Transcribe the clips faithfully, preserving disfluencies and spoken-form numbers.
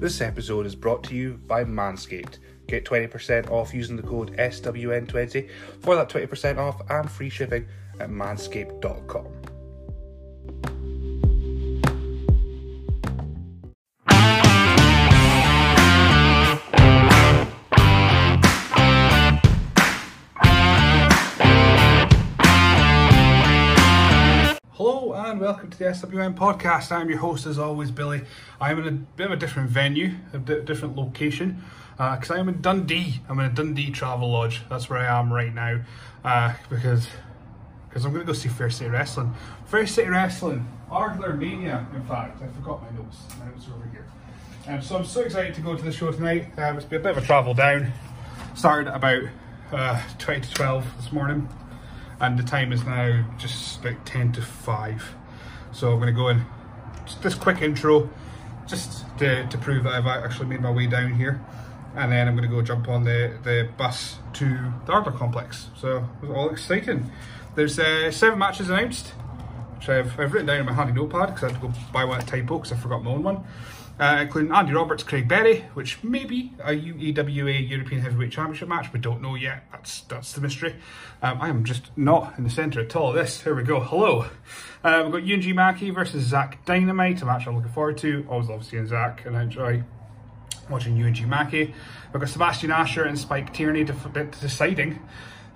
This episode is brought to you by Manscaped. Get twenty percent off using the code S W N twenty for that twenty percent off and free shipping at manscaped dot com. Hello and welcome to the S W N Podcast. I'm your host as always, Billy. I'm in a bit of a different venue, a bit different location. Because uh, I'm in Dundee, I'm in a Dundee travel lodge. That's where I am right now, uh, because because I'm going to go see Fair City Wrestling. Fair City Wrestling, ArdlerMania, in fact. I forgot my notes. My notes are over here. Um, so I'm so excited to go to the show tonight. Um, it's been a bit of a travel down. Started at about uh, twenty to twelve this morning, and the time is now just about ten to five. So I'm going to go in just this quick intro, just to, to prove that I've actually made my way down here. And then I'm going to go jump on the, the bus to the Adler complex. So it was all exciting. There's uh, seven matches announced, which I've, I've written down in my handy notepad because I had to go buy one at Typo because I forgot my own one. Uh, including Andy Roberts, Craig Berry, which may be a U E W A European Heavyweight Championship match. We don't know yet. That's that's the mystery. Um, I am just not in the centre at all of this. Here we go. Hello. Uh, we've got Ewan G. Mackey versus Zach Dynamite, a match I'm looking forward to. Always love seeing Zach, and I enjoy watching Ewan G. Mackey. We've got Sebastian Asher and Spike Tierney deciding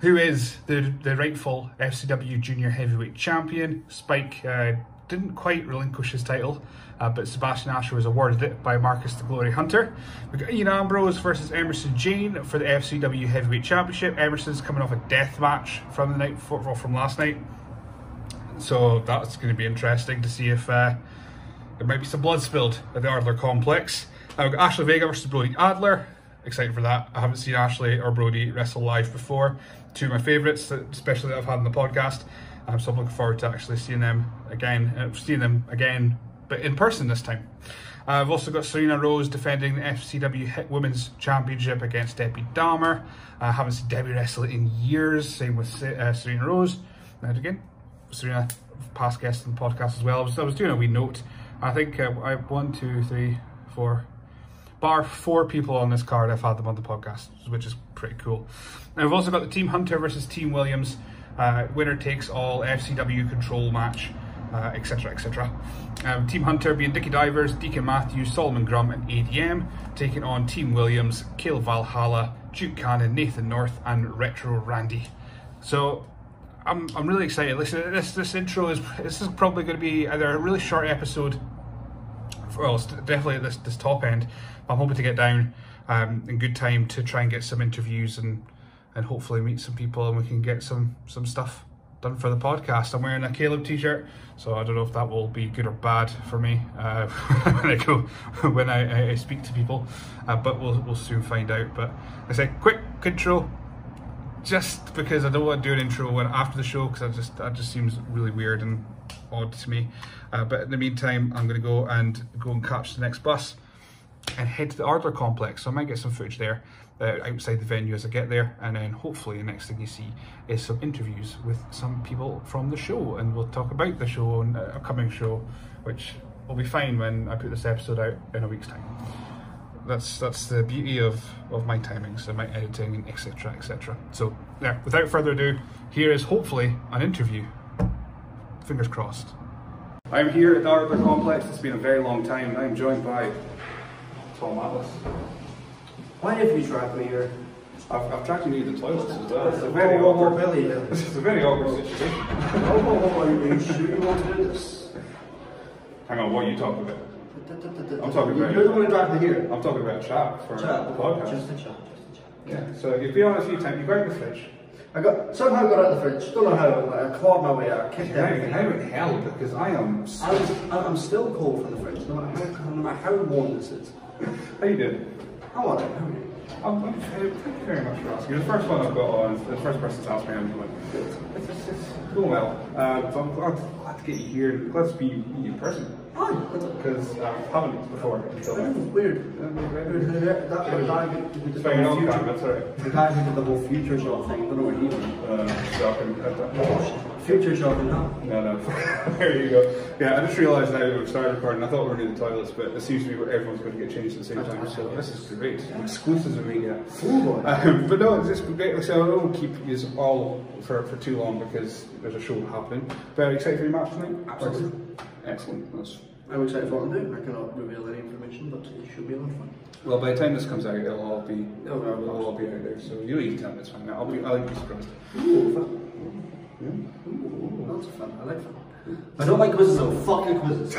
who is the, the rightful F C W Junior Heavyweight Champion. Spike uh, didn't quite relinquish his title, uh, but Sebastian Asher was awarded it by Marcus the Glory Hunter. We've got Ian Ambrose versus Emerson Jean for the F C W Heavyweight Championship. Emerson's coming off a death match from the night before, well, from last night, so that's going to be interesting to see if uh, there might be some blood spilled at the Adler complex. Uh, we've got Ashley Vega versus Brody Adler. Excited for that. I haven't seen Ashley or Brody wrestle live before. Two of my favourites, especially that I've had on the podcast. Um, so I'm looking forward to actually seeing them again, uh, seeing them again, but in person this time. Uh, I've also got Serena Rose defending the F C W Women's Championship against Debbie Dahmer. I uh, haven't seen Debbie wrestle in years. Same with uh, Serena Rose. And again, Serena, past guest on the podcast as well. I was, I was doing a wee note. I think uh, I one, two, three, four. Bar four people on this card, I've had them on the podcast, which is pretty cool. And we've also got the Team Hunter versus Team Williams, uh, winner takes all F C W control match, et cetera, uh, et cetera. Um, Team Hunter being Dickie Divers, Deacon Matthews, Solomon Grum, and A D M, taking on Team Williams, Kale Valhalla, Duke Cannon, Nathan North, and Retro Randy. So I'm I'm really excited. Listen, this this intro is this is probably going to be either a really short episode. Well, it's definitely at this, this top end, but I'm hoping to get down um, in good time to try and get some interviews and, and hopefully meet some people, and we can get some, some stuff done for the podcast. I'm wearing a Caleb t-shirt, so I don't know if that will be good or bad for me uh, when I go when I, I speak to people, uh, but we'll, we'll soon find out. But I said quick intro, just because I don't want to do an intro when, after the show, because I just that just seems really weird and odd to me. Uh, but in the meantime, I'm going to go and go and catch the next bus and head to the Adler complex. So I might get some footage there uh, outside the venue as I get there, and then hopefully the next thing you see is some interviews with some people from the show, and we'll talk about the show and the upcoming show, which will be fine when I put this episode out in a week's time. That's that's the beauty of, of my timings and my editing, and et cetera, et cetera. So yeah, without further ado, here is hopefully an interview. Fingers crossed. I'm here at the Adler complex. It's been a very long time, and I'm joined by Tom Atlas. Why have you dragged me here? I've, I've dragged you to the toilets as well. It's a very oh, awkward oh, Billy. It's a very awkward situation. oh, oh, oh, you sure you want to do this? Hang on, what are you talking about? I'm talking about. You're the one who dragged me here. I'm talking about a chat for chat. The podcast. Just a chat, just a chat. Yeah. So you've been on a few times. You've got the fridge. I got somehow got out of the fridge. Don't know how. Like, I clawed my way out. Kicked how, everything. How in hell? Because I am. Still I'm, I'm still cold from the fridge. No matter how, no matter how warm this is. How you doing? How are you? I'm, I'm, thank you very much for asking. You're the first one I've got on. The first person to ask me how I'm doing. It's, it's, it's going well. Um, so I'm glad, glad to get you here. Glad to be in person. Because I um, haven't before. So that was weird. That was weird. That, that, that guy who did the whole future show thing, I don't know what he was. Uh, so I can, I, I, Future shopping, no? No, no. There you go. Yeah, I just realised now that we've started recording, I thought we were near the toilets, but it seems to be where everyone's going to get changed at the same That's time, so this is great. Exclusives of media. Um, but no, it's just great. So I don't keep you all for, for too long because there's a show happening. But are you excited for your match tonight? Absolutely. Excellent. That's I'm excited for what I'm doing. I cannot reveal any information, but it should be a lot of fun. Well, by the time this comes out, it'll all be, oh, uh, we'll all be out there. So you'll eat time, it's fine. I'll be, I'll be surprised. Ooh, fun. Yeah. Ooh, lots of fun. I like fun. I don't like quizzes, though. Fuck your quizzes.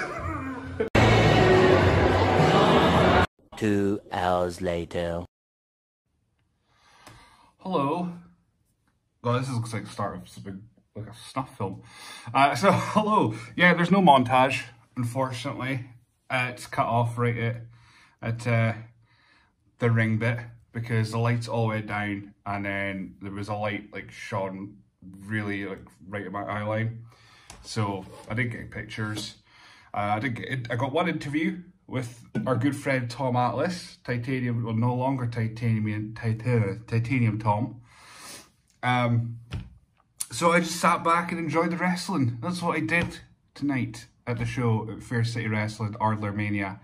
Two hours later. Hello. Well, this looks like the start of big, like a snuff film. Uh, so, hello. Yeah, there's no montage, unfortunately. Uh, it's cut off right at... at uh, the ring bit because the lights all went down and then there was a light like shone really like right at my eye line, so I didn't get pictures. Uh, I did get, I got one interview with our good friend Tom Atlas, Titanium, well no longer Titanium, Titanium, Titanium Tom. Um, so I just sat back and enjoyed the wrestling. That's what I did tonight at the show at Fair City Wrestling, ArdlerMania.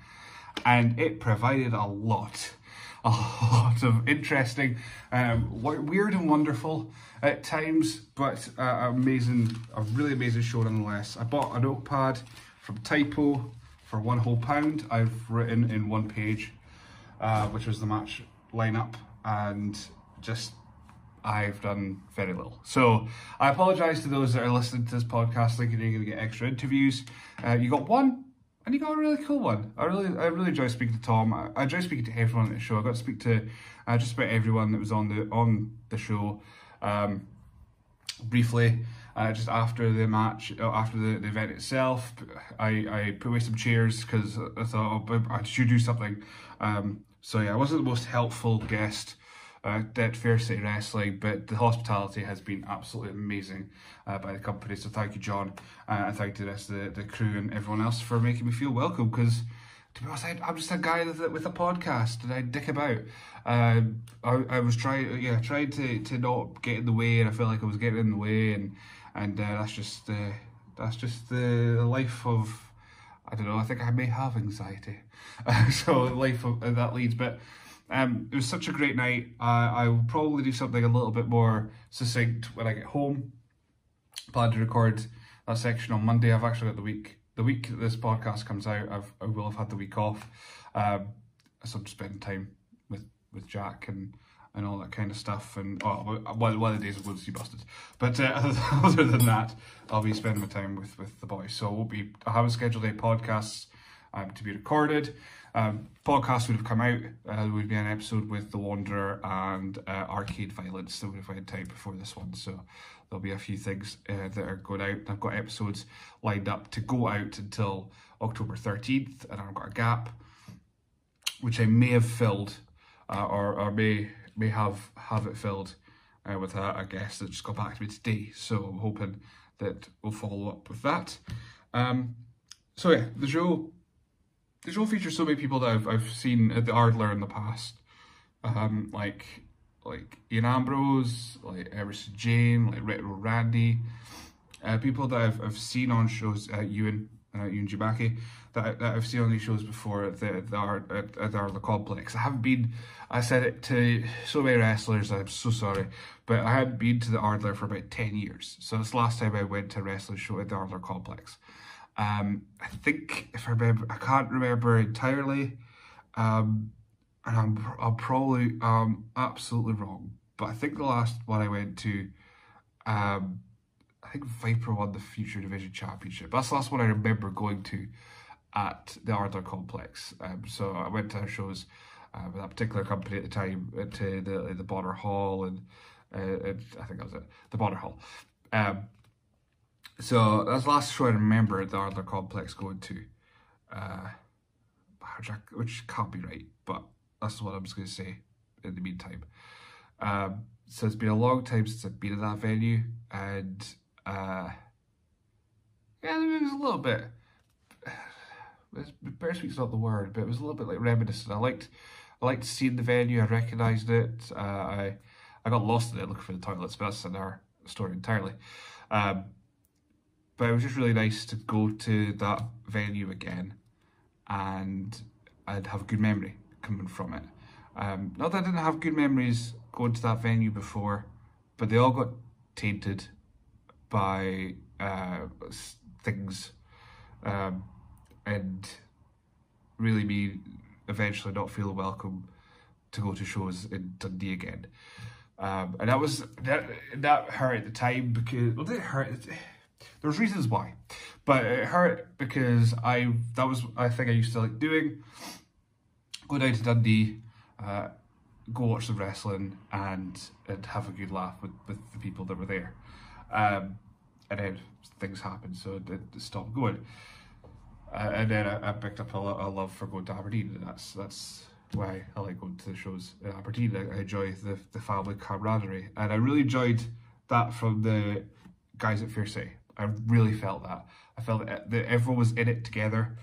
And it provided a lot, a lot of interesting, um, weird and wonderful at times, but uh, amazing, a really amazing show nonetheless. I bought a notepad from Typo for one whole pound. I've written in one page, uh, which was the match lineup, and just I've done very little. So I apologise to those that are listening to this podcast thinking you're going to get extra interviews. Uh, you got one. And you got a really cool one. I really I really enjoy speaking to Tom. I, I enjoy speaking to everyone at the show. I got to speak to uh, just about everyone that was on the on the show um, briefly, uh, just after the match, after the, the event itself. I, I put away some chairs because I thought, oh, I should do something. Um, so yeah, I wasn't the most helpful guest uh, at Fair City Wrestling, but the hospitality has been absolutely amazing uh, by the company, so thank you, John, uh, and thank you to the rest of the, the crew and everyone else for making me feel welcome, because to be honest, I, I'm just a guy with, with a podcast that I dick about. Uh, I, I was trying yeah, trying to, to not get in the way, and I felt like I was getting in the way, and and uh, that's just, uh, that's just the, the life of, I don't know, I think I may have anxiety, uh, so life of, uh, that leads, but Um, it was such a great night. Uh, I will probably do something a little bit more succinct when I get home. Plan to record that section on Monday. I've actually got the week, the week that this podcast comes out, I've, I will have had the week off. Um, so I'm just spending time with, with Jack and, and all that kind of stuff. And oh, well, one of the days I'm going to see Busted. But uh, other than that, I'll be spending my time with, with the boys. So I won't be, I haven't scheduled any podcasts um, to be recorded. Um, podcast would have come out, uh, there would be an episode with The Wanderer and uh, Arcade Violence that would have had time before this one, so there'll be a few things uh, that are going out. I've got episodes lined up to go out until October thirteenth, and I've got a gap which I may have filled, uh, or, or may may have, have it filled uh, with a, a guest that just got back to me today, so I'm hoping that we'll follow up with that. Um, so yeah, the show... The show features so many people that I've, I've seen at the Ardler in the past, um, like like Ian Ambrose, like Emerson Jean, like Retro Randy, uh, people that I've, I've seen on shows, uh, Ewan, uh, Ewan G. Mackey, that, that I've seen on these shows before at the, the Ard, at, at the Ardler Complex. I haven't been, I said it to so many wrestlers, I'm so sorry, but I hadn't been to the Ardler for about ten years, so it's the last time I went to a wrestling show at the Ardler Complex. Um, I think if I remember, I can't remember entirely, um, and I'm I'll probably um absolutely wrong. But I think the last one I went to, um, I think Viper won the Future Division Championship. That's the last one I remember going to at the Ardler Complex. Um, so I went to her shows uh, with that particular company at the time, at uh, the the Bonner Hall, and uh, and I think that was it, the Bonner Hall. Um. So that's the last show I remember at the Ardler Complex going to, uh, which, I, which can't be right, but that's what I'm just going to say in the meantime. Um, so it's been a long time since I've been at that venue, and uh, yeah, it was a little bit, bittersweet's not the word, but it was a little bit like reminiscent. I liked, I liked seeing the venue, I recognised it, uh, I I got lost in it looking for the toilets, but that's another story entirely. Um, But it was just really nice to go to that venue again, and I'd have a good memory coming from it. Um, not that I didn't have good memories going to that venue before, but they all got tainted by uh, things, um, and really me eventually not feel welcome to go to shows in Dundee again. Um, and that was that, that hurt at the time because, well, it hurt. There's reasons why, but it hurt because I that was I think I used to like doing. Go down to Dundee, uh, go watch some wrestling, and and have a good laugh with, with the people that were there. Um, and then things happened, so it, it stopped going. Uh, and then I, I picked up a, a love for going to Aberdeen, and that's that's why I like going to the shows in Aberdeen. I, I enjoy the the family camaraderie, and I really enjoyed that from the guys at Fair City. I really felt that. I felt that, that everyone was in it together.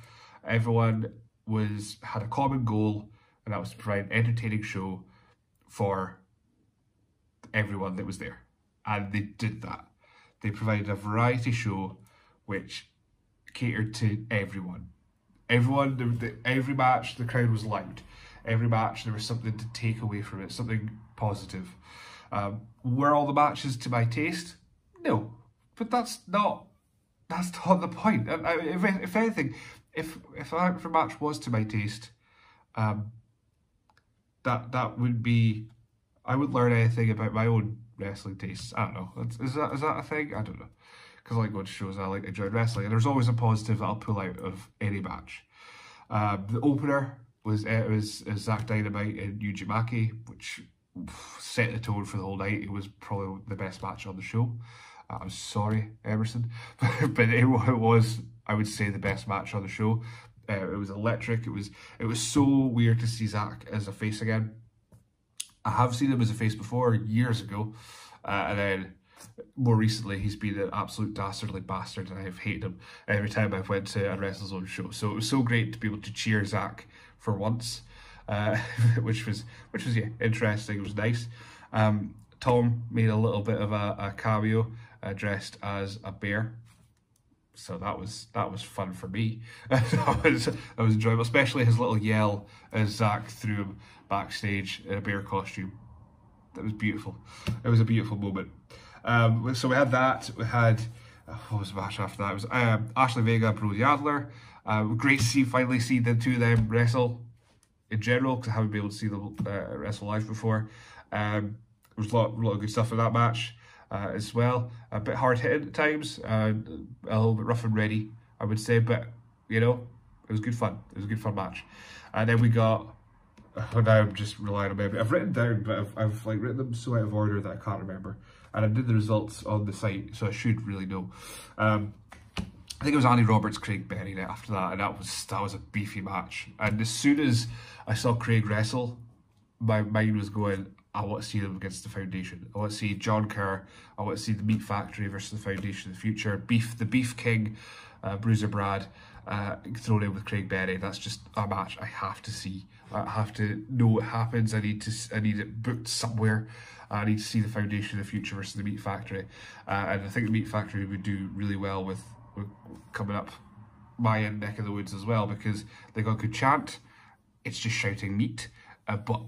Everyone was had a common goal, and that was to provide an entertaining show for everyone that was there. And they did that. They provided a variety show which catered to everyone. Everyone, the, the, every match, the crowd was loud. Every match, there was something to take away from it, something positive. Um, were all the matches to my taste? No. But that's not that's not the point. I, I, if, if anything, if if that match was to my taste, um, that that would be. I wouldn't learn anything about my own wrestling tastes. I don't know. Is that is that a thing? I don't know. Because I like going to shows and I like enjoying wrestling, and there's always a positive that I'll pull out of any match. Um, the opener was uh, it was, it was Zach Dynamite and Ewan G. Mackey, which set the tone for the whole night. It was probably the best match on the show. I'm sorry, Emerson, but, but it, it was, I would say, the best match on the show. Uh, it was electric. It was it was so weird to see Zach as a face again. I have seen him as a face before, years ago, uh, and then more recently he's been an absolute dastardly bastard, and I have hated him every time I've went to a WrestleZone show. So it was so great to be able to cheer Zach for once, uh, which was which was yeah interesting. It was nice. Um, Tom made a little bit of a, a cameo. Uh, dressed as a bear, so that was that was fun for me. that was that was enjoyable, especially his little yell as Zach threw him backstage in a bear costume. That was beautiful. It was a beautiful moment. Um, so we had that. We had uh, what was the match after that? It was um, Ashley Vega, Brody Adler. Uh, great to see finally see the two of them wrestle in general, because I haven't been able to see them uh, wrestle live before. Um, there was a lot, a lot of good stuff in that match. Uh, as well, a bit hard hit at times, uh, a little bit rough and ready, I would say, but you know, it was good fun. It was a good fun match. And then we got. Oh, now I'm just relying on memory. I've written down, but I've, I've like written them so out of order that I can't remember. And I did the results on the site, so I should really know. Um, I think it was Andy Roberts, Craig Berry right after that, and that was that was a beefy match. And as soon as I saw Craig wrestle, my mind was going. I want to see them against the Foundation. I want to see John Kerr. I want to see the Meat Factory versus the Foundation in the future. Beef, the Beef King, uh, Bruiser Brad, uh, thrown in with Craig Berry. That's just a match I have to see. I have to know what happens. I need to. I need it booked somewhere. I need to see the Foundation in the future versus the Meat Factory. Uh, and I think the Meat Factory would do really well with, with coming up my end neck of the woods as well, because they got a good chant. It's just shouting meat, uh, but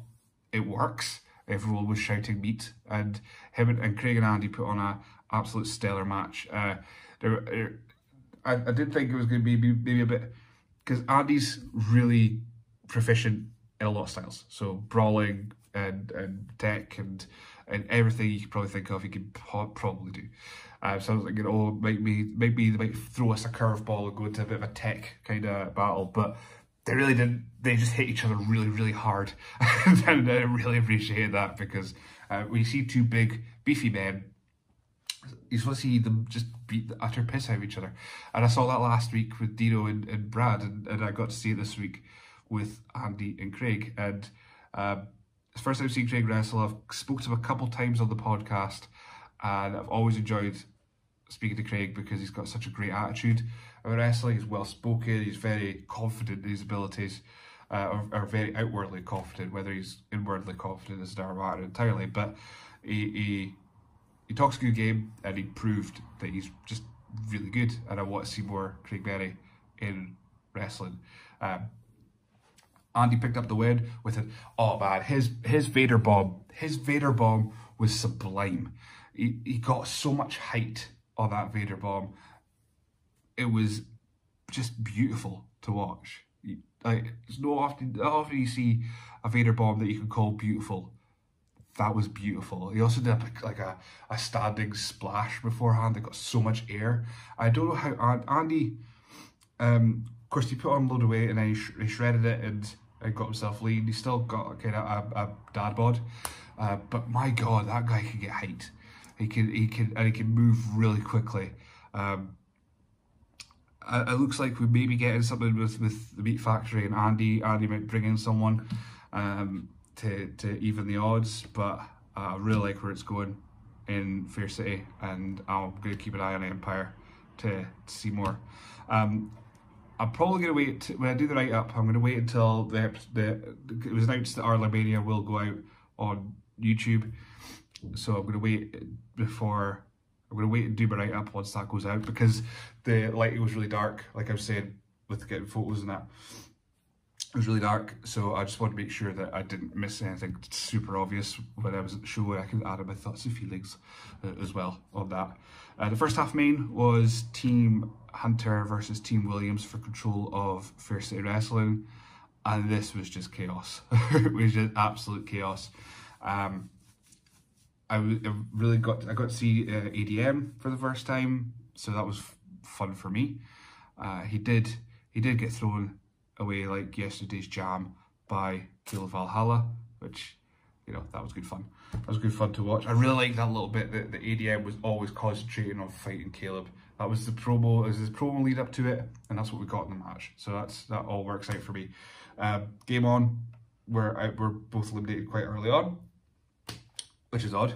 it works. Everyone was shouting meat, and him and, and Craig and Andy put on a absolute stellar match. Uh, there, there, I, I did think it was going to be maybe, maybe a bit, because Andy's really proficient in a lot of styles. So brawling and, and tech and and everything you could probably think of, he could probably do. Uh, so I was like, you know, maybe maybe they might throw us a curveball and go into a bit of a tech kind of battle, but. They really didn't, they just hit each other really, really hard. And I really appreciate that, because uh, when you see two big, beefy men, you just want to see them just beat the utter piss out of each other. And I saw that last week with Dino and, and Brad, and, and I got to see it this week with Andy and Craig. And um, it's the first time I've seen Craig wrestle. I've spoken to him a couple times on the podcast, and I've always enjoyed speaking to Craig because he's got such a great attitude. Wrestling, he's well spoken, he's very confident in his abilities, uh, are, are very outwardly confident. Whether he's inwardly confident is another matter entirely, but he, he he talks a good game, and he proved that he's just really good, and I want to see more Craig Berry in wrestling. Um, Andy picked up the win with an, oh man, his his Vader bomb, his Vader bomb was sublime. He, he got so much height on that Vader bomb. It was just beautiful to watch. Like, it's not often, not often you see a Vader bomb that you can call beautiful. That was beautiful. He also did a, like a, a standing splash beforehand that got so much air. I don't know how Andy, um, of course he put on a load of weight and then he, sh he shredded it and, and got himself lean. He still got kind of a, a dad bod, uh, but my god, that guy can get height. He can, he can, and he can move really quickly. Um, it looks like we may be getting something with, with the Meat Factory and Andy. Andy might bring in someone um, to, to even the odds, but I really like where it's going in Fair City, and I'm going to keep an eye on Empire to, to see more. Um, I'm probably going to wait, to, when I do the write-up, I'm going to wait until the, the it was announced that ArdlerMania will go out on YouTube, so I'm going to wait before... I'm going to wait and do my write-up once that goes out, because the lighting was really dark, like I was saying, with getting photos and that. It was really dark, so I just wanted to make sure that I didn't miss anything super obvious when I was at the show, and I can add in my thoughts and feelings uh, as well on that. Uh, the first half main was Team Hunter versus Team Williams for control of Fair City Wrestling, and this was just chaos. It was just absolute chaos. Um, I really got I got to see uh, A D M for the first time, so that was f fun for me. Uh, he did he did get thrown away like yesterday's jam by Kale Valhalla, which, you know, that was good fun. That was good fun to watch. I really liked that little bit that, that A D M was always concentrating on fighting Caleb. That was the promo, it was his promo lead up to it, and that's what we got in the match. So that's that all works out for me. Uh, game on, we're out, we're both eliminated quite early on, which is odd,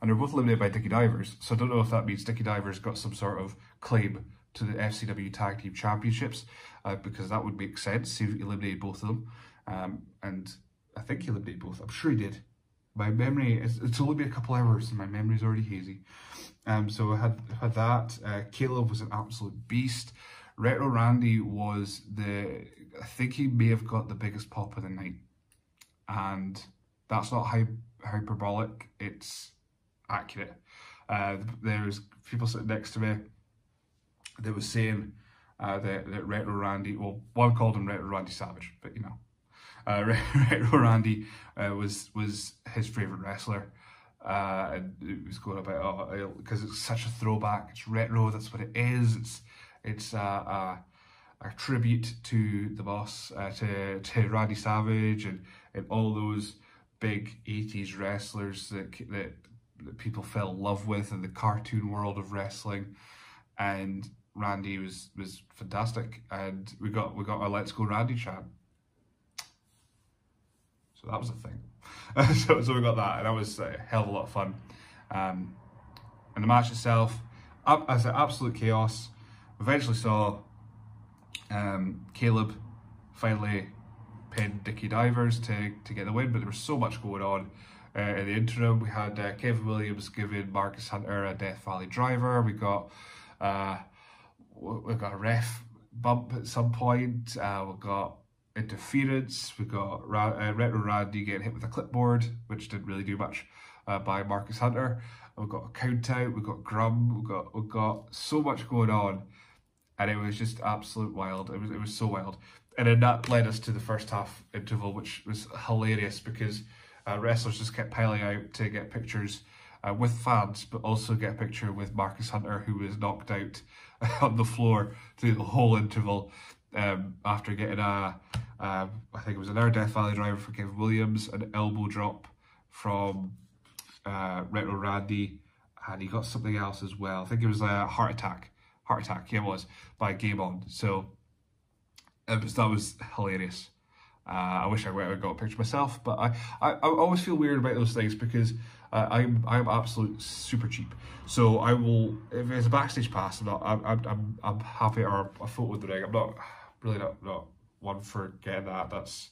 and they're both eliminated by Dickie Divers, so I don't know if that means Dickie Divers got some sort of claim to the F C W Tag Team Championships, uh, because that would make sense if he eliminated both of them, um, and I think he eliminated both, I'm sure he did. My memory, is, it's only been a couple hours and my memory's already hazy. Um, so I had, had that, uh, Caleb was an absolute beast, Retro Randy was the, I think he may have got the biggest pop of the night, and that's not how hyperbolic, it's accurate. Uh, there was people sitting next to me that was saying uh, that, that Retro Randy, well, one called him Retro Randy Savage, but you know, uh, Retro Randy uh, was was his favourite wrestler, uh, and it was going about, oh, because it's such a throwback, it's retro, that's what it is, it's it's uh, uh, a tribute to the boss, uh, to, to Randy Savage, and, and all those big eighties wrestlers that, that that people fell in love with in the cartoon world of wrestling, and Randy was was fantastic, and we got we got our Let's Go Randy chant, so that was a thing. so, so we got that, and that was a hell of a lot of fun. Um, and the match itself, as an absolute chaos, eventually saw um, Caleb finally pinned Dickie Divers to, to get the win, but there was so much going on. Uh, in the interim, we had uh, Kevin Williams giving Marcus Hunter a Death Valley driver. We got uh, we got a ref bump at some point. Uh, we got interference. We got Ra uh, Retro Randy getting hit with a clipboard, which didn't really do much, uh, by Marcus Hunter. We got a count out. We got Grum. We got we got so much going on, and it was just absolute wild. It was it was so wild. And then that led us to the first half interval, which was hilarious because uh, wrestlers just kept piling out to get pictures uh, with fans, but also get a picture with Marcus Hunter, who was knocked out on the floor through the whole interval um, after getting a, uh, I think it was another Death Valley driver for Kevin Williams, an elbow drop from uh, Retro Randy, and he got something else as well. I think it was a heart attack, heart attack, yeah it was, by Game On. So... It was, that was hilarious. Uh, I wish I would have got a picture myself, but I, I, I always feel weird about those things because uh, I'm I'm absolute super cheap. So I will, if it's a backstage pass, I'm not, I'm I'm I'm happy, or a photo in the ring. I'm not really not not one for getting that. That's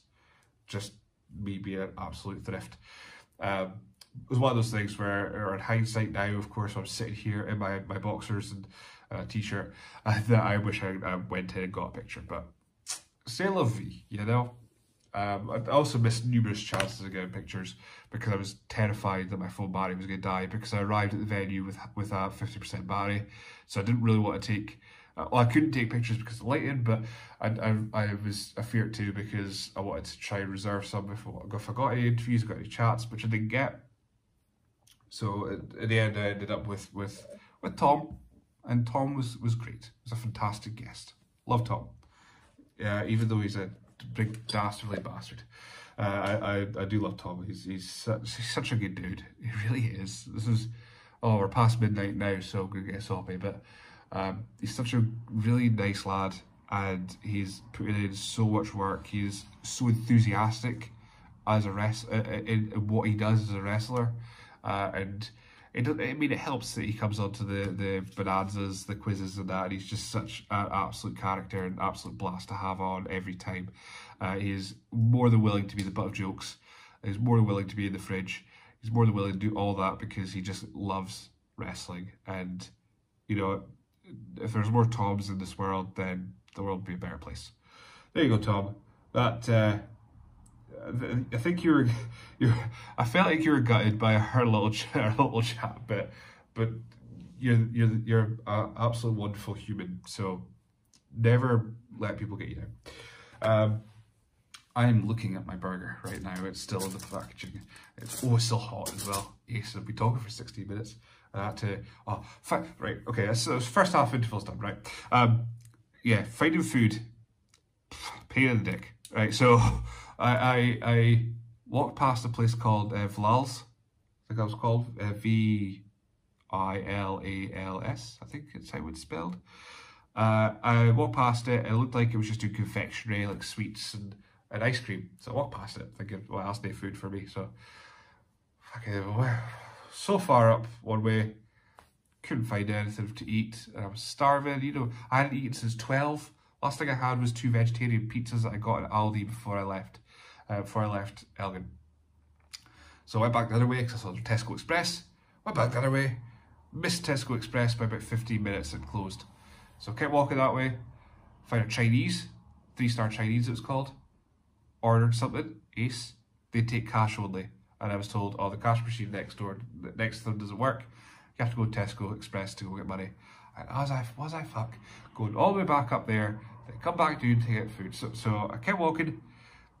just me being an absolute thrift. Um, it was one of those things where, or in hindsight now, of course, I'm sitting here in my my boxers and uh, t-shirt uh, that I wish I, I went in and got a picture, but c'est la vie, you know? Um, I also missed numerous chances of getting pictures because I was terrified that my full body was going to die because I arrived at the venue with with a fifty percent body, so I didn't really want to take, uh, well, I couldn't take pictures because of lighting, but I, I, I was, I feared to because I wanted to try and reserve some before I got any interviews, got any chats, which I didn't get. So in the end, I ended up with with, with Tom, and Tom was, was great. He was a fantastic guest. Love Tom, uh, even though he's a big dastardly bastard. Uh, I, I I do love Tom. He's he's such, he's such a good dude. He really is. This is oh we're past midnight now, so I'm gonna get soppy. But um, he's such a really nice lad, and he's putting in so much work. He's so enthusiastic as a rest in, in what he does as a wrestler, uh, and it doesn't. I mean, it helps that he comes onto the the bonanzas, the quizzes, and that. And he's just such an absolute character and absolute blast to have on every time. Uh, he's more than willing to be the butt of jokes. He's more than willing to be in the fridge. He's more than willing to do all that because he just loves wrestling. And you know, if there's more Toms in this world, then the world would be a better place. There you go, Tom. That. Uh, I think you were, you were, I felt like you were gutted by her little, her little chat bit, but you're, you're, you're an absolute wonderful human, so never let people get you down. Um, I'm looking at my burger right now, it's still in the packaging, it's, oh, it's still hot as well. Yes, I've been talking for sixteen minutes, and I had to, oh, fine, right, okay, so first half interval's done, right. Um, yeah, finding food, pain in the dick, right, so... I, I I walked past a place called uh, Vlal's, I think that was called, uh, V I L A L S, I think it's how it's spelled. Uh, I walked past it, it looked like it was just doing confectionery, like sweets and, and ice cream. So I walked past it, thinking, well, that's no food for me. So, okay, so far up one way, couldn't find anything to eat, and I was starving, you know, I hadn't eaten since twelve. Last thing I had was two vegetarian pizzas that I got at Aldi before I left. Uh, before I left Elgin. So I went back the other way because I saw Tesco Express. Went back the other way, missed Tesco Express by about fifteen minutes and closed. So I kept walking that way, found a Chinese, three-star Chinese it was called, ordered something, ace, they take cash only. And I was told, oh, the cash machine next door, next to them doesn't work. You have to go to Tesco Express to go get money. And as I was I fuck, going all the way back up there, then come back to you to get food. So, so I kept walking.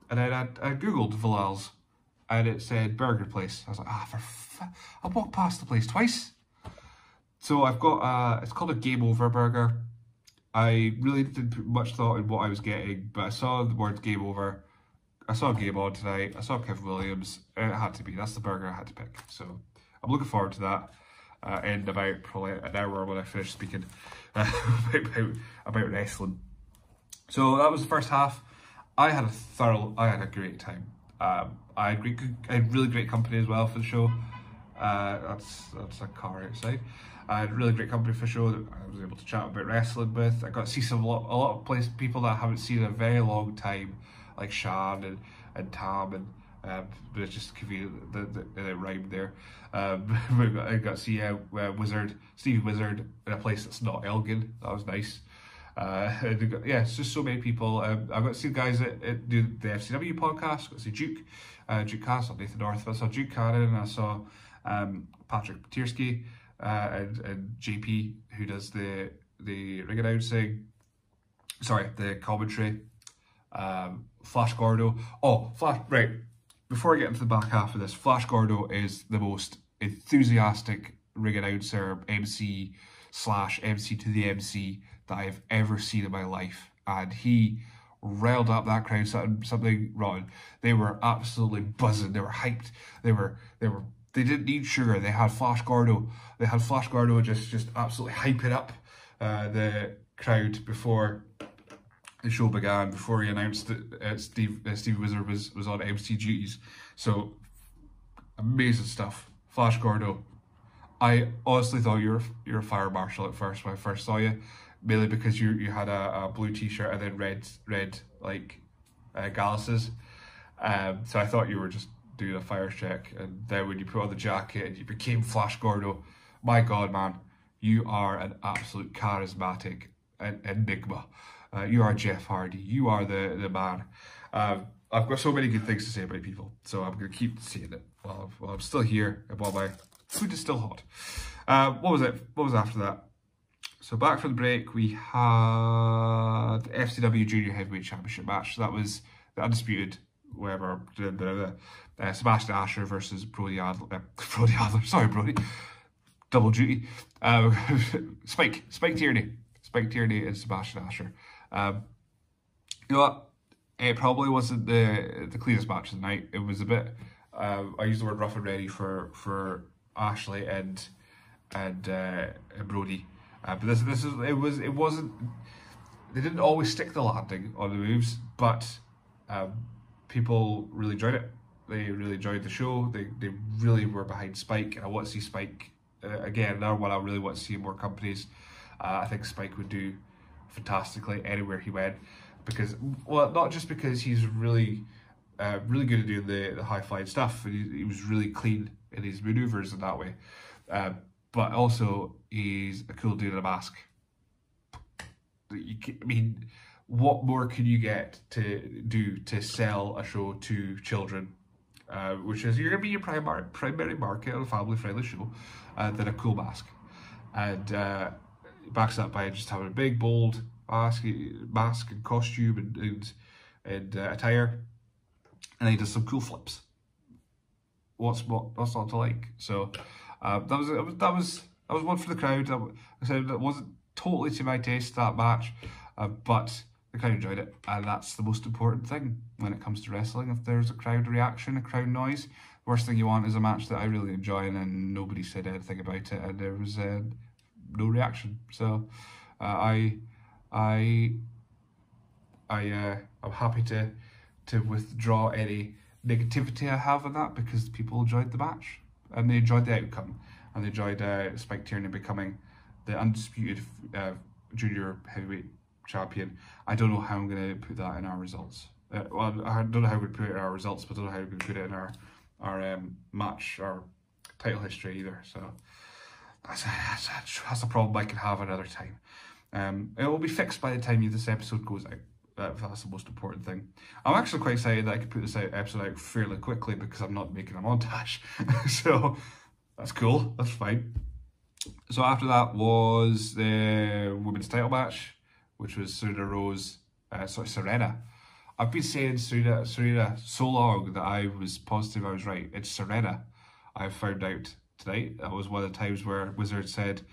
And then I, I googled Vlal's, and it said burger place. I was like, ah, for f I walked past the place twice. So I've got, uh, it's called a Game Over burger. I really didn't put much thought in what I was getting, but I saw the word Game Over. I saw Game On tonight. I saw Kevin Williams. It had to be. That's the burger I had to pick. So I'm looking forward to that. Uh, in about probably an hour when I finish speaking uh, about, about, about wrestling. So that was the first half. I had a thorough, I had a great time. Um, I, had great, I had really great company as well for the show. Uh, that's that's a car outside. I had really great company for the show that I was able to chat about wrestling with. I got to see some a lot, a lot of place, people that I haven't seen in a very long time, like Sian and, and Tam, and um, but it's just convenient that the, the, it rhymed there. Um, I got to see uh, uh, Wizard, Stevie Wizard in a place that's not Elgin. That was nice. Uh, got, yeah, it's just so many people. Um, I've got to see the guys that, that do the F C W podcast. I've got to see Duke, uh, Duke Cannon, I saw Nathan North, I saw Duke Cannon, and I saw um, Patrick Patierski, uh, and, and J P, who does the the ring announcing, sorry, the commentary, um, Flash Gordo. Oh, Flash, right, before I get into the back half of this, Flash Gordo is the most enthusiastic ring announcer, M C, slash M C to the M C, that I've ever seen in my life, and he riled up that crowd something rotten. They were absolutely buzzing. They were hyped. They were they were they didn't need sugar. They had Flash Gordo. They had Flash Gordo just just absolutely hyping up uh, the crowd before the show began. Before he announced that uh, Steve uh, Steve Wizard was was on M C duties. So amazing stuff, Flash Gordo. I honestly thought you were you're a fire marshal at first when I first saw you. Mainly because you you had a, a blue t-shirt and then red red like uh, galluses, um, so I thought you were just doing a fire check. And then when you put on the jacket, and you became Flash Gordo. My God, man, You are an absolute charismatic enigma. Uh, you are Jeff Hardy. You are the, the man. Um, I've got so many good things to say about people, so I'm going to keep saying it while, while I'm still here and while my food is still hot. Uh, what was it? What was after that? So back from the break, we had the F C W Junior Heavyweight Championship match. So that was the Undisputed, whatever, uh, Sebastian Asher versus Brody Adler. Uh, Brody Adler, sorry, Brody. Double duty. Uh, Spike, Spike Tierney. Spike Tierney and Sebastian Asher. Um, you know what? It probably wasn't the the cleanest match of the night. It was a bit, um, I used the word rough and ready for for Ashley and and, uh, and Brody. Uh, but this this is it was it wasn't they didn't always stick the landing on the moves, but um, people really enjoyed it. They really enjoyed the show. They they really were behind Spike, and I want to see Spike uh, again. Another one I really want to see in more companies. Uh, I think Spike would do fantastically anywhere he went, because well, not just because he's really uh, really good at doing the, the high flying stuff. And he, he was really clean in his maneuvers in that way. Uh, But also, he's a cool dude in a mask. You can, I mean, what more can you get to do to sell a show to children? Uh, which is, you're going to be your primary, primary market on a family-friendly show uh, than a cool mask. And uh, it backs up by just having a big, bold mask, mask and costume and, and, and uh, attire. And he does some cool flips. What's, what, what's not to like? So... Um, that was that was that was one for the crowd. I said that wasn't totally to my taste, that match, uh, but the crowd enjoyed it, and that's the most important thing when it comes to wrestling. If there's a crowd reaction, a crowd noise, the worst thing you want is a match that I really enjoy and then nobody said anything about it, and there was uh, no reaction. So uh, I I I uh, I'm happy to to withdraw any negativity I have on that, because people enjoyed the match. And they enjoyed the outcome, and they enjoyed uh, Spike Tierney becoming the undisputed uh, junior heavyweight champion. I don't know how I'm going to put that in our results. Uh, well, I don't know how we put it in our results, but I don't know how we can put it in our our um, match, our title history either. So that's a, that's, a, that's a problem I can have another time. Um, it will be fixed by the time this episode goes out. Uh, that's the most important thing. I'm actually quite excited that I could put this out, episode out fairly quickly, because I'm not making a montage. So that's cool. That's fine. So after that was the women's title match, which was Serena Rose. Uh, sorry, Serena. I've been saying Serena, Serena so long that I was positive I was right. It's Serena. I found out tonight. That was one of the times where Wizard said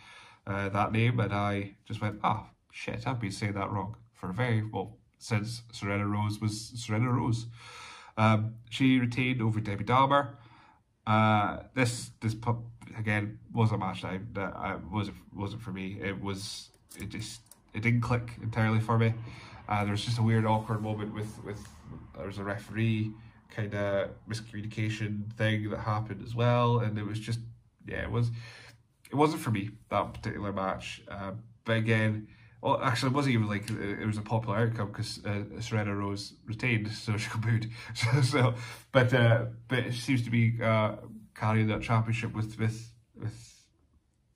uh, that name, and I just went, ah, shit, I've been saying that wrong for a very well. Since Serena Rose was Serena Rose. Um, she retained over Debbie Dahmer. Uh, this, this again, was a match that, I, that I, wasn't, wasn't for me. It was, it just, it didn't click entirely for me. Uh, there was just a weird, awkward moment with, with there was a referee kind of miscommunication thing that happened as well. And it was just, yeah, it was, it wasn't for me, that particular match. Uh, but again, well, actually, it wasn't even like it was a popular outcome, because uh, Serena Rose retained, so she got booed. So, so but uh, but it seems to be uh, carrying that championship with with with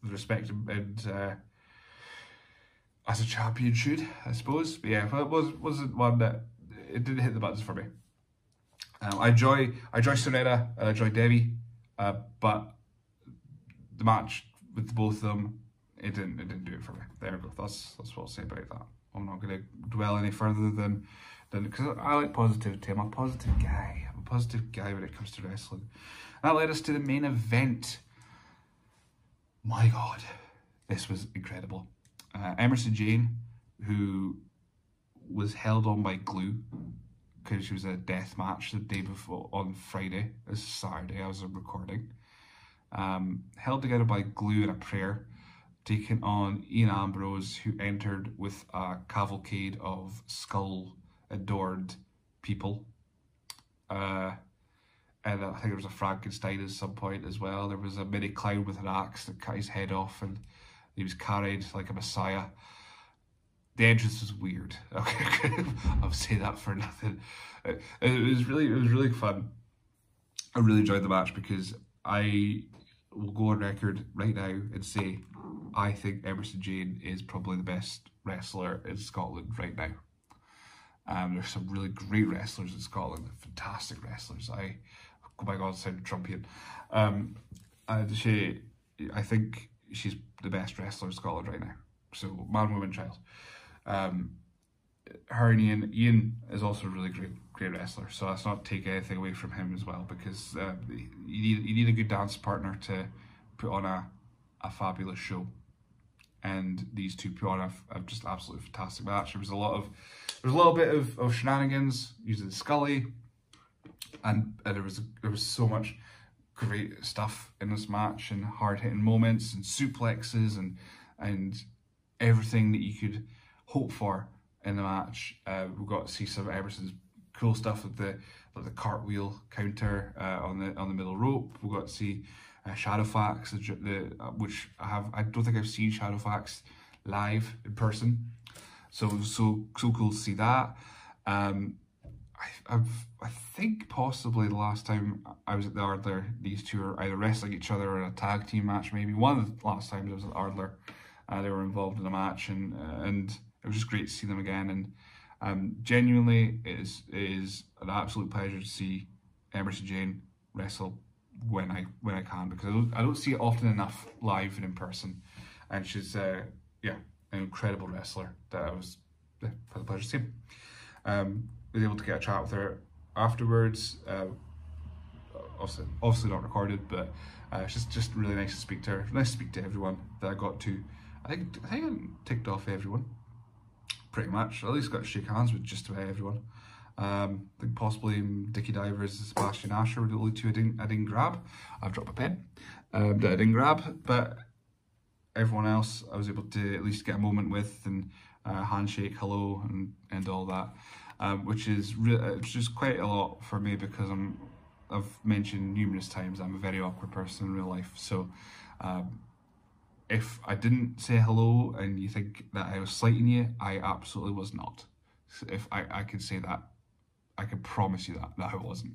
respect and uh, as a champion should, I suppose. But yeah, well, it was wasn't one that it didn't hit the buttons for me. Um, I enjoy I enjoy Serena and I enjoy Debbie, uh, but the match with both of them. It didn't, it didn't do it for me. There we go. That's, that's what I'll say about that. I'm not going to dwell any further than... than because I like positivity. I'm a positive guy. I'm a positive guy when it comes to wrestling. And that led us to the main event. My God. This was incredible. Uh, Emerson Jean, who was held on by glue, because she was a death match the day before, on Friday. It's Saturday, I was recording. Um, held together by glue and a prayer. Taking on Ian Ambrose, who entered with a cavalcade of skull-adored people. Uh, and I think there was a Frankenstein at some point as well. There was a mini clown with an axe that cut his head off, and he was carried like a messiah. The entrance was weird. Okay, I'll say that for nothing. It was really, it was really fun. I really enjoyed the match because I will go on record right now and say, I think Emerson Jean is probably the best wrestler in Scotland right now. Um, there's some really great wrestlers in Scotland, fantastic wrestlers. I, oh my God, I sound Trumpian. Um, and she, I think she's the best wrestler in Scotland right now. So, man, woman, child. Um, her and Ian, Ian is also a really great, great wrestler. So let's not take anything away from him as well, because uh, you need you need a good dance partner to put on a a fabulous show. And these two put on a, a just absolutely fantastic match. There was a lot of, there was a little bit of, of shenanigans using the Scully, and, and there was there was so much great stuff in this match, and hard hitting moments and suplexes and and everything that you could hope for in the match. Uh, we got to see some of Emerson's cool stuff with the with the cartwheel counter uh, on the on the middle rope. We got to see. Uh, Shadowfax, the, the, uh, which I have, I don't think I've seen Shadowfax live in person, so it was so so cool to see that. Um, I, I've I think possibly the last time I was at the Ardler, these two were either wrestling each other or in a tag team match. Maybe one of the last times I was at the Ardler, uh, they were involved in a match, and uh, and it was just great to see them again. And um, genuinely, it is it is an absolute pleasure to see Emerson Jean wrestle when I when I can, because I don't, I don't see it often enough live and in person, and she's uh, yeah an incredible wrestler that I was yeah, for the pleasure to see. Um, was able to get a chat with her afterwards. Uh, obviously, obviously not recorded, but uh, it's just just really nice to speak to her. Nice to speak to everyone that I got to. I think I think I ticked off everyone pretty much. I at least got to shake hands with just about everyone. Um, I think possibly Dickie Divers and Sebastian Asher were the only two I didn't, I didn't grab. I've dropped a pen um, that I didn't grab, but everyone else I was able to at least get a moment with, and uh, handshake, hello, and, and all that, um, which is it's just quite a lot for me, because I'm, I've mentioned numerous times I'm a very awkward person in real life, so um, if I didn't say hello and you think that I was slighting you, I absolutely was not. So if I, I could say that, I can promise you that that I wasn't.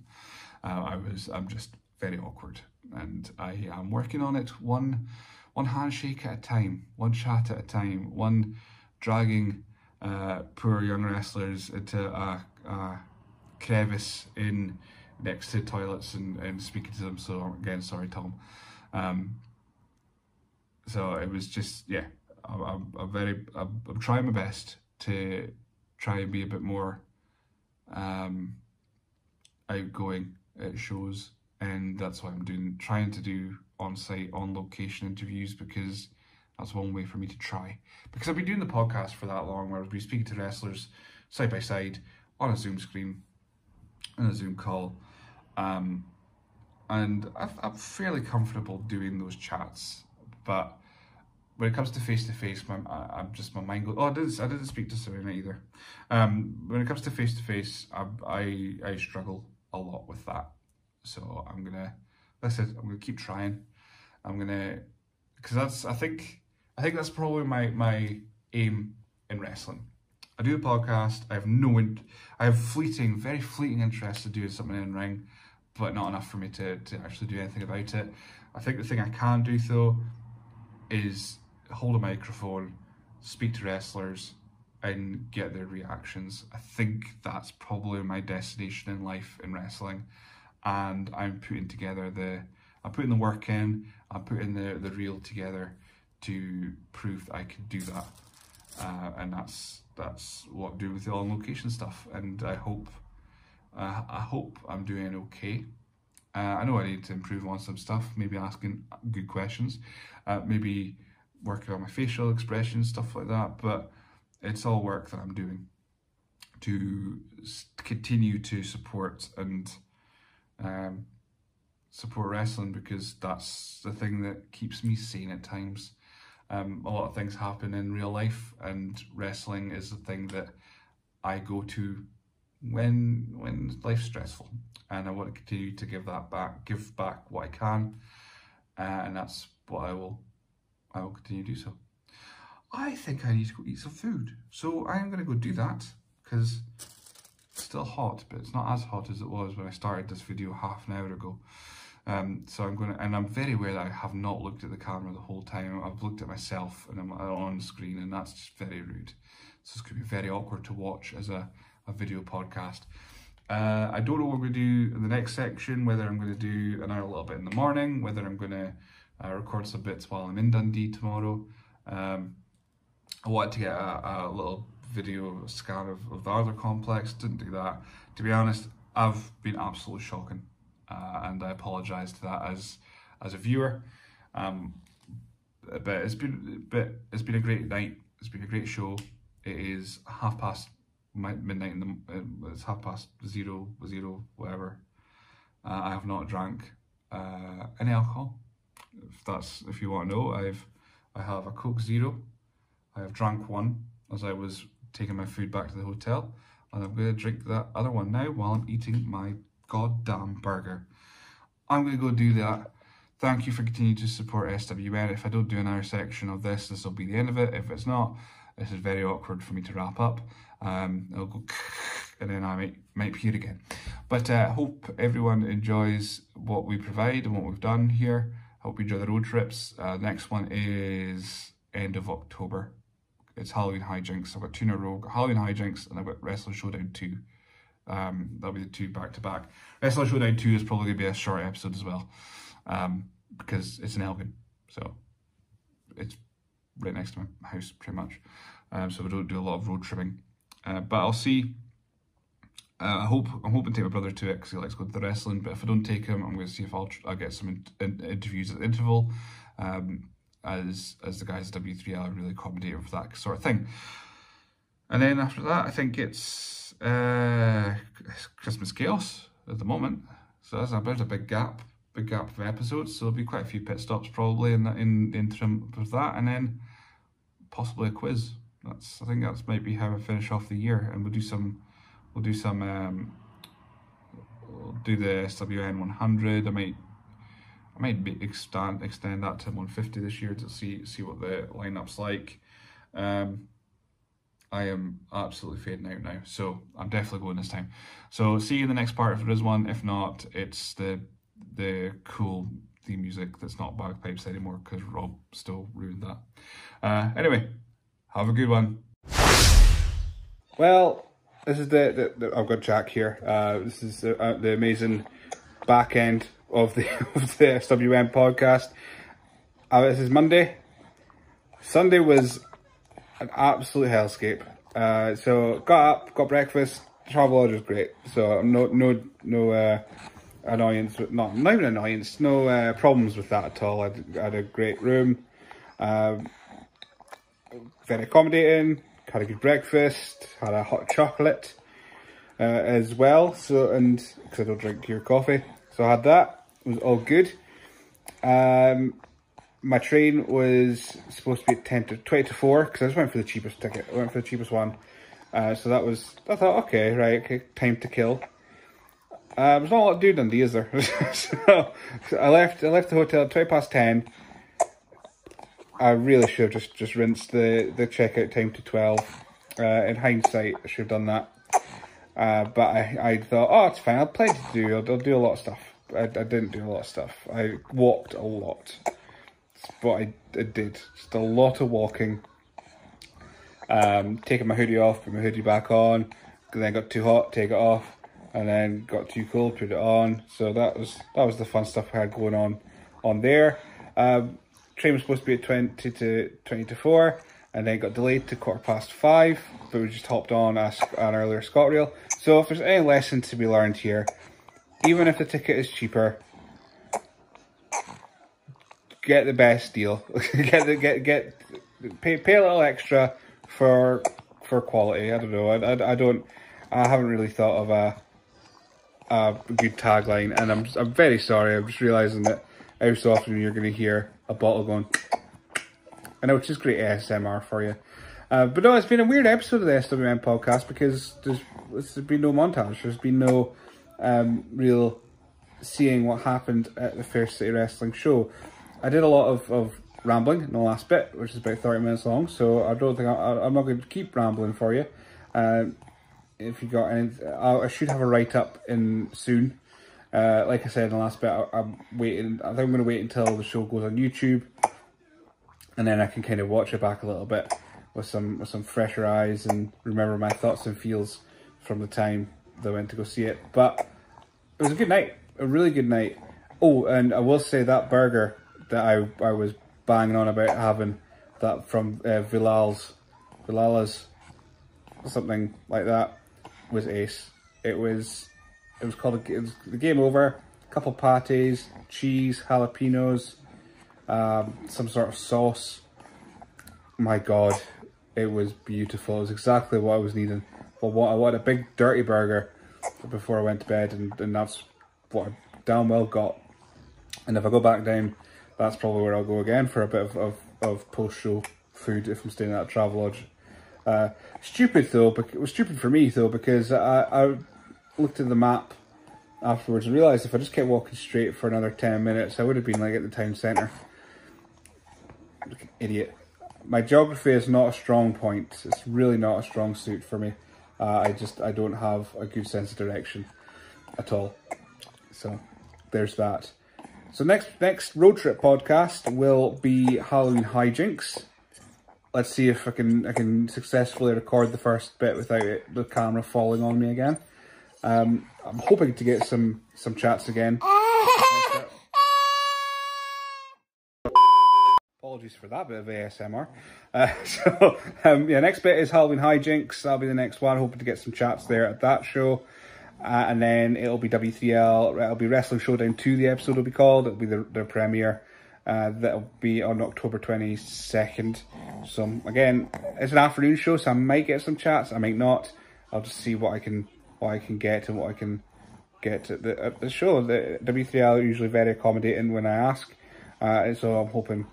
Uh, I was. I'm just very awkward, and I am working on it. One, one handshake at a time. One chat at a time. One dragging uh, poor young wrestlers into a, a crevice in next to toilets and, and speaking to them. So again, sorry, Tom. Um, so it was just yeah. I'm, I'm, I'm very. I'm, I'm trying my best to try and be a bit more um outgoing at shows, and that's what I'm doing, trying to do on-site, on location interviews, because that's one way for me to try, because I've been doing the podcast for that long, where I've been speaking to wrestlers side by side on a Zoom screen and a Zoom call, um and I've, I'm fairly comfortable doing those chats, but when it comes to face-to-face, -face, I'm just, my mind goes, oh, I didn't, I didn't speak to Serena either. Um, when it comes to face-to-face, -face, I, I I struggle a lot with that. So I'm going to, listen, I'm going to keep trying. I'm going to, because that's, I think, I think that's probably my, my aim in wrestling. I do a podcast, I have no, in, I have fleeting, very fleeting interest to do something in ring, but not enough for me to, to actually do anything about it. I think the thing I can do, though, is hold a microphone, speak to wrestlers, and get their reactions. I think that's probably my destination in life in wrestling, and I'm putting together the, I'm putting the work in, I'm putting the, the reel together to prove that I can do that, uh, and that's that's what I'm doing with the on-location stuff, and I hope, uh, I hope I'm doing okay. Uh, I know I need to improve on some stuff, maybe asking good questions, uh, maybe working on my facial expression, stuff like that, but it's all work that I'm doing to continue to support and um, support wrestling, because that's the thing that keeps me sane at times. Um, a lot of things happen in real life, and wrestling is the thing that I go to when when life's stressful, and I want to continue to give that back, give back what I can, uh, and that's what I will I will continue to do. So I think I need to go eat some food, so I am going to go do that, because it's still hot, but it's not as hot as it was when I started this video half an hour ago. Um, so I'm going to, and I'm very aware that I have not looked at the camera the whole time. I've looked at myself and I'm on screen, and that's just very rude. So it's going to be very awkward to watch as a, a video podcast. Uh, I don't know what I'm going to do in the next section, whether I'm going to do an hour a little bit in the morning, whether I'm going to uh, record some bits while I'm in Dundee tomorrow. Um, I wanted to get a, a little video scan of, of the Adler complex, didn't do that. To be honest, I've been absolutely shocking, uh, and I apologise to that as as a viewer. Um, but it's been but it's been a great night. It's been a great show. It is half past midnight in the, it's half past zero, zero, whatever. Uh, I have not drank uh, any alcohol. If that's if you want to know, I've I have a Coke Zero. I have drank one as I was taking my food back to the hotel, and I'm going to drink that other one now while I'm eating my goddamn burger. I'm going to go do that. Thank you for continuing to support S W N. If I don't do another section of this, this will be the end of it. If it's not, this is very awkward for me to wrap up. Um, it'll go and then I might, might be here again. But I uh, hope everyone enjoys what we provide and what we've done here. Hope you enjoy the road trips. Uh, next one is end of October. It's Halloween Hijinks. I've got two in a row. Halloween Hijinks, and I've got Wrestling Showdown two. Um, that'll be the two back to back. Wrestling Showdown two is probably going to be a short episode as well, um, because it's in Elgin, so it's right next to my house pretty much. Um, so we don't do a lot of road tripping, uh, but I'll see. Uh, I hope I'm hoping to take my brother to it because he likes going to the wrestling. But if I don't take him, I'm going to see if I'll I'll get some in in interviews at the interval. Um, As, as the guys at W three L are really accommodating for that sort of thing. And then after that, I think it's uh, Christmas Chaos at the moment. So there's a bit of a big gap, big gap of episodes. So there'll be quite a few pit stops probably in the, in the interim of that. And then possibly a quiz. That's I think that's might be how I finish off the year. And we'll do some, we'll do some, um, we'll do the S W N one hundred. I might I might extend extend that to one fifty this year to see see what the lineup's like. Um, I am absolutely fading out now, so I'm definitely going this time. So see you in the next part if there is one. If not, it's the the cool theme music that's not bagpipes anymore because Rob still ruined that. Uh, anyway, have a good one. Well, this is the, the, the I've got Jack here. Uh, this is the, uh, the amazing back end of the of the S W N podcast. Uh, this is Monday. Sunday was an absolute hellscape. Uh, so got up, got breakfast. Travel order was great. So no no no uh, annoyance, not not even annoyance. No uh, problems with that at all. I had a great room. Uh, very accommodating. Had a good breakfast. Had a hot chocolate uh, as well. So and because I don't drink your coffee. So I had that, it was all good. Um, my train was supposed to be at ten to twenty to four, because I just went for the cheapest ticket, I went for the cheapest one. Uh, so that was, I thought, okay, right, okay, time to kill. Uh, there's not a lot to do in Dundee, is there? so, so I left I left the hotel at twenty past ten. I really should have just, just rinsed the, the checkout time to twelve. Uh, in hindsight, I should have done that. Uh, but I, I thought, oh, it's fine, I'll play to do, I'll, I'll do a lot of stuff. I, I didn't do a lot of stuff. I walked a lot. That's what I, I did. Just a lot of walking. Um, taking my hoodie off, put my hoodie back on, and then got too hot, take it off, and then got too cold, put it on. So that was that was the fun stuff I had going on on there. Um, train was supposed to be at twenty to twenty to four. And then got delayed to quarter past five, but we just hopped on as an earlier ScotRail. So if there's any lesson to be learned here, even if the ticket is cheaper, get the best deal. get the get get pay pay a little extra for for quality. I don't know. I, I I don't. I haven't really thought of a a good tagline, and I'm I'm very sorry. I'm just realizing that every so often you're going to hear a bottle going. I know, which is great A S M R for you. Uh, but no, it's been a weird episode of the S W N podcast because there's, there's been no montage. There's been no um, real seeing what happened at the Fair City Wrestling show. I did a lot of, of rambling in the last bit, which is about thirty minutes long. So I don't think I, I, I'm not going to keep rambling for you. Uh, if you got any, I, I should have a write up in soon Uh, like I said in the last bit, I, I'm waiting. I think I'm going to wait until the show goes on YouTube, and then I can kind of watch it back a little bit with some with some fresher eyes and remember my thoughts and feels from the time that I went to go see it. But it was a good night, a really good night. Oh, and I will say that burger that I I was banging on about having, that from uh, Vilal's, Vilala's, something like that, was ace. It was. It was called a, it was the Game Over. A couple patties, cheese, jalapenos, um, some sort of sauce. My God, it was beautiful. It was exactly what I was needing. But what I wanted, a big dirty burger before I went to bed, and, and that's what I damn well got. And if I go back down, that's probably where I'll go again for a bit of, of, of post-show food if I'm staying at a Travelodge. Uh, stupid though, but it was stupid for me though, because I. I looked at the map afterwards and realised if I just kept walking straight for another ten minutes, I would have been like at the town centre. Idiot. My geography is not a strong point. It's really not a strong suit for me. Uh, I just, I don't have a good sense of direction at all. So there's that. So next, next road trip podcast will be Halloween Hijinks. Let's see if I can, I can successfully record the first bit without it, the camera falling on me again. Um, I'm hoping to get some, some chats again. Apologies for that bit of A S M R. Uh, so, um, yeah, next bit is Halloween Hijinks. That'll be the next one. Hoping to get some chats there at that show. Uh, and then it'll be W three L. It'll be Wrestling Showdown two, the episode will be called. It'll be the, their premiere. Uh, that'll be on October twenty-second. So, again, it's an afternoon show, so I might get some chats. I might not. I'll just see what I can... what I can get and what I can get at the, at the show. The W three L are usually very accommodating when I ask, uh, so I'm hoping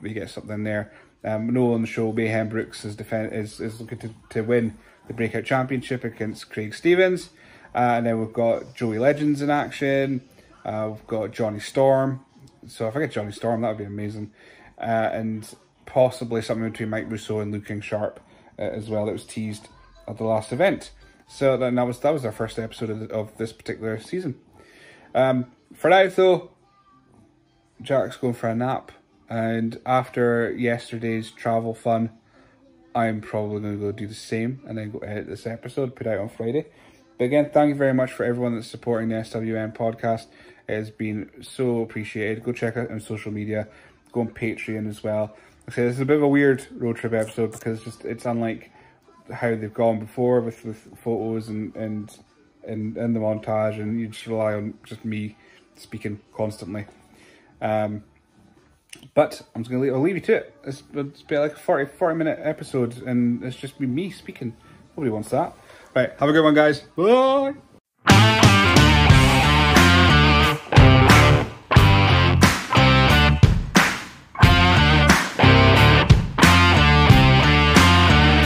we get something there. Um, Noel on the show, Mayhem Brooks, is, is, is looking to, to win the Breakout Championship against Craig Stevens. Uh, and then we've got Joey Legends in action. Uh, we've got Johnny Storm. So if I get Johnny Storm, that would be amazing. Uh, and possibly something between Mike Rousseau and Luke King Sharp uh, as well, that was teased at the last event. So then that was that was our first episode of, the, of this particular season. Um, for now though, Jack's going for a nap, and after yesterday's travel fun, I'm probably going to go do the same and then go edit this episode, put out on Friday. But again, thank you very much for everyone that's supporting the S W N podcast. It has been so appreciated. Go check out on social media. Go on Patreon as well. Like I said, this is a bit of a weird road trip episode because it's just it's unlike how they've gone before with, with photos and, and and and the montage, and you just rely on just me speaking constantly. Um, but I'm just gonna leave, I'll leave you to it. It's, it's been like a forty minute episode, and it's just me, me speaking. Nobody wants that. Right, have a good one, guys. Bye.